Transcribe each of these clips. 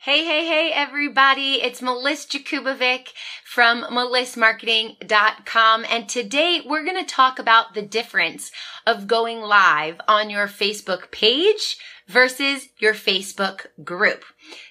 Hey, everybody. It's Melissa Jakubovic from MelissMarketing.com. And today we're going to talk about the difference of going live on your Facebook page versus your Facebook group.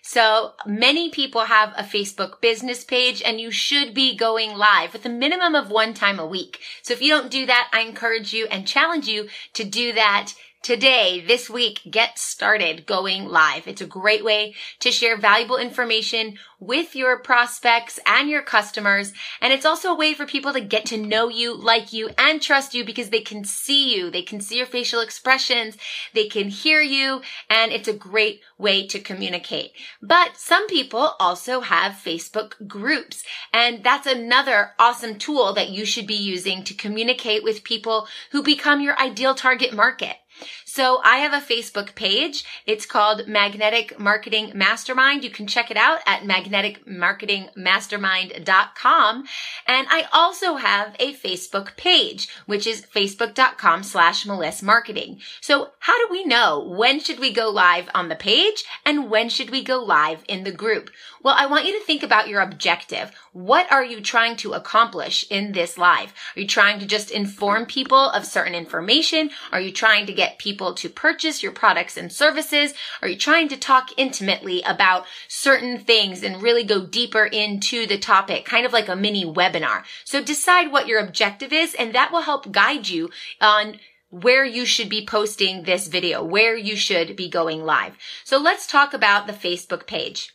So many people have a Facebook business page, and you should be going live with a minimum of one time a week. So if you don't do that, I encourage you and challenge you to do that today, this week. Get started going live. It's a great way to share valuable information with your prospects and your customers. And it's also a way for people to get to know you, like you, and trust you because they can see you. They can see your facial expressions. They can hear you. And it's a great way to communicate. But some people also have Facebook groups. And that's another awesome tool that you should be using to communicate with people who become your ideal target market. So I have a Facebook page. It's called Magnetic Marketing Mastermind. You can check it out at magneticmarketingmastermind.com. And I also have a Facebook page, which is facebook.com/MelissMarketing. So how do we know when should we go live on the page and when should we go live in the group? Well, I want you to think about your objective. What are you trying to accomplish in this live? Are you trying to just inform people of certain information? Are you trying to get people to purchase your products and services? Are you trying to talk intimately about certain things and really go deeper into the topic, kind of like a mini webinar? So decide what your objective is, and that will help guide you on where you should be posting this video, where you should be going live. So let's talk about the Facebook page.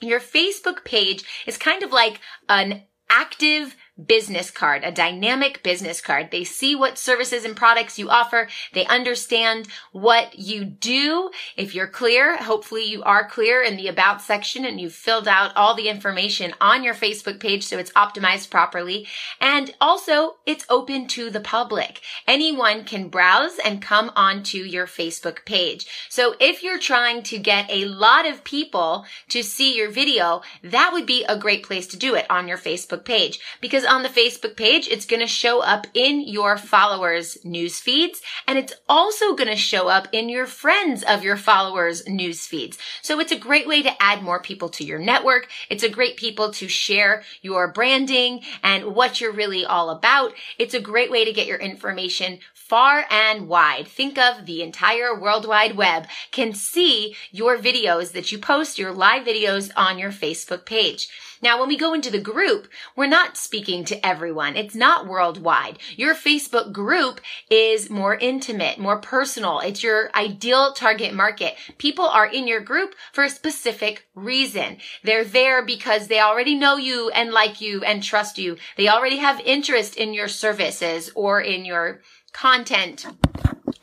Your Facebook page is kind of like an active business card, a dynamic business card. They see what services and products you offer. They understand what you do. If you're clear, hopefully you are clear in the about section and you've filled out all the information on your Facebook page so it's optimized properly. And also it's open to the public. Anyone can browse and come onto your Facebook page. So if you're trying to get a lot of people to see your video, that would be a great place to do it on your Facebook page, because on the Facebook page, it's going to show up in your followers' news feeds, and it's also going to show up in your friends of your followers' news feeds. So it's a great way to add more people to your network. It's a great people to share your branding and what you're really all about. It's a great way to get your information far and wide. Think of the entire World Wide Web can see your videos that you post, your live videos on your Facebook page. Now, when we go into the group, we're not speaking to everyone. It's not worldwide. Your Facebook group is more intimate, more personal. It's your ideal target market. People are in your group for a specific reason. They're there because they already know you and like you and trust you. They already have interest in your services or in your content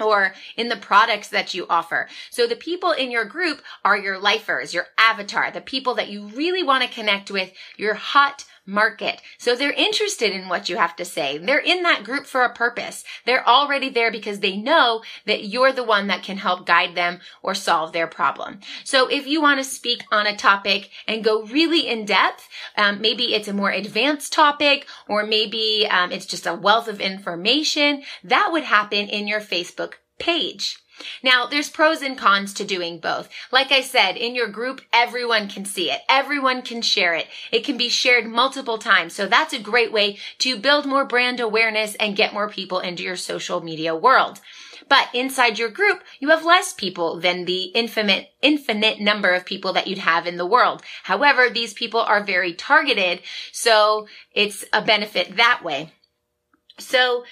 or in the products that you offer. So the people in your group are your lifers, your avatar, the people that you really want to connect with, your hot market. So they're interested in what you have to say. They're in that group for a purpose. They're already there because they know that you're the one that can help guide them or solve their problem. So if you want to speak on a topic and go really in depth, maybe it's a more advanced topic, or maybe it's just a wealth of information, that would happen in your Facebook page. Now, there's pros and cons to doing both. Like I said, in your group, everyone can see it. Everyone can share it. It can be shared multiple times. So that's a great way to build more brand awareness and get more people into your social media world. But inside your group, you have less people than the infinite number of people that you'd have in the world. However, these people are very targeted, so it's a benefit that way. So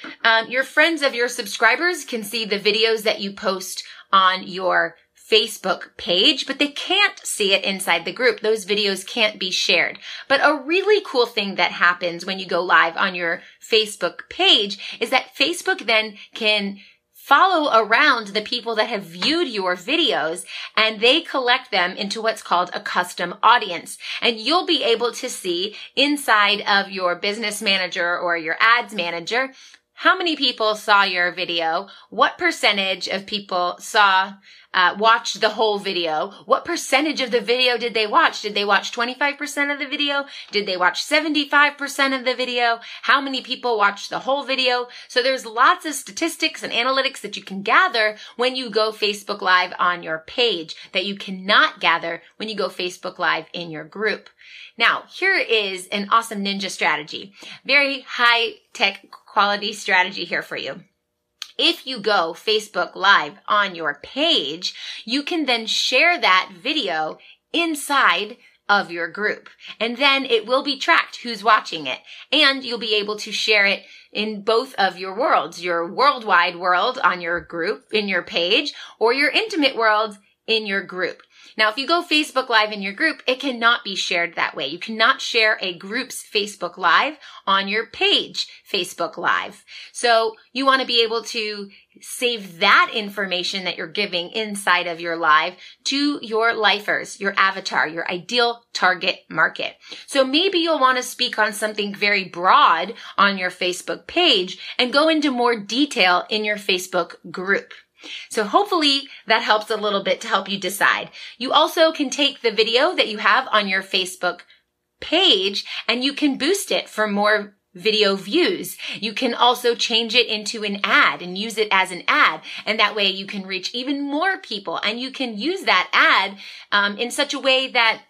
your friends of your subscribers can see the videos that you post on your Facebook page, but they can't see it inside the group. Those videos can't be shared. But a really cool thing that happens when you go live on your Facebook page is that Facebook then can follow around the people that have viewed your videos, and they collect them into what's called a custom audience. And you'll be able to see inside of your business manager or your ads manager how many people saw your video, what percentage of people saw watched the whole video? What percentage of the video did they watch? Did they watch 25% of the video? Did they watch 75% of the video? How many people watched the whole video? So there's lots of statistics and analytics that you can gather when you go Facebook Live on your page that you cannot gather when you go Facebook Live in your group. Now, here is an awesome ninja strategy. Very high-tech quality strategy here for you. If you go Facebook Live on your page, you can then share that video inside of your group. And then it will be tracked who's watching it. And you'll be able to share it in both of your worlds, your worldwide world on your group, in your page, or your intimate world in your group. Now, if you go Facebook Live in your group, it cannot be shared that way. You cannot share a group's Facebook Live on your page Facebook Live. So you want to be able to save that information that you're giving inside of your live to your lifers, your avatar, your ideal target market. So maybe you'll want to speak on something very broad on your Facebook page and go into more detail in your Facebook group. So hopefully that helps a little bit to help you decide. You also can take the video that you have on your Facebook page and you can boost it for more video views. You can also change it into an ad and use it as an ad. And that way you can reach even more people and you can use that ad in such a way that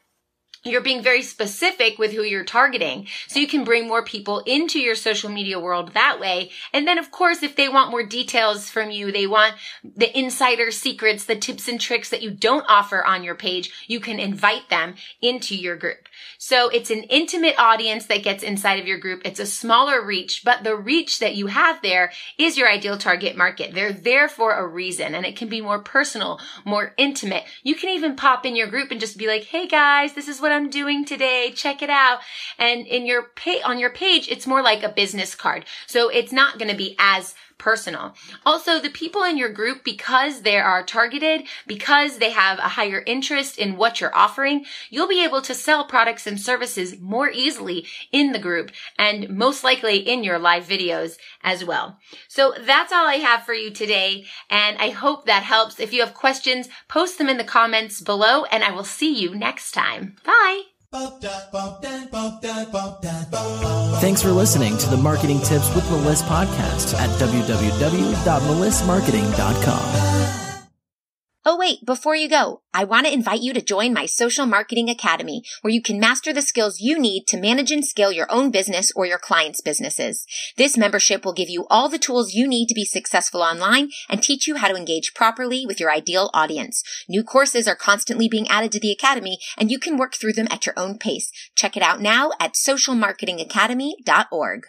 you're being very specific with who you're targeting. So you can bring more people into your social media world that way. And then, of course, if they want more details from you, they want the insider secrets, the tips and tricks that you don't offer on your page, you can invite them into your group. So it's an intimate audience that gets inside of your group. It's a smaller reach, but the reach that you have there is your ideal target market. They're there for a reason, and it can be more personal, more intimate. You can even pop in your group and just be like, hey guys, this is what I'm doing today. Check it out. And in your on your page, it's more like a business card. So it's not going to be as personal. Also, the people in your group, because they are targeted, because they have a higher interest in what you're offering, you'll be able to sell products and services more easily in the group and most likely in your live videos as well. So that's all I have for you today, and I hope that helps. If you have questions, post them in the comments below, and I will see you next time. Bye! Thanks for listening to the Marketing Tips with Melissa podcast at www.melissmarketing.com. Oh wait, before you go, I want to invite you to join my Social Marketing Academy, where you can master the skills you need to manage and scale your own business or your clients' businesses. This membership will give you all the tools you need to be successful online and teach you how to engage properly with your ideal audience. New courses are constantly being added to the academy, and you can work through them at your own pace. Check it out now at socialmarketingacademy.org.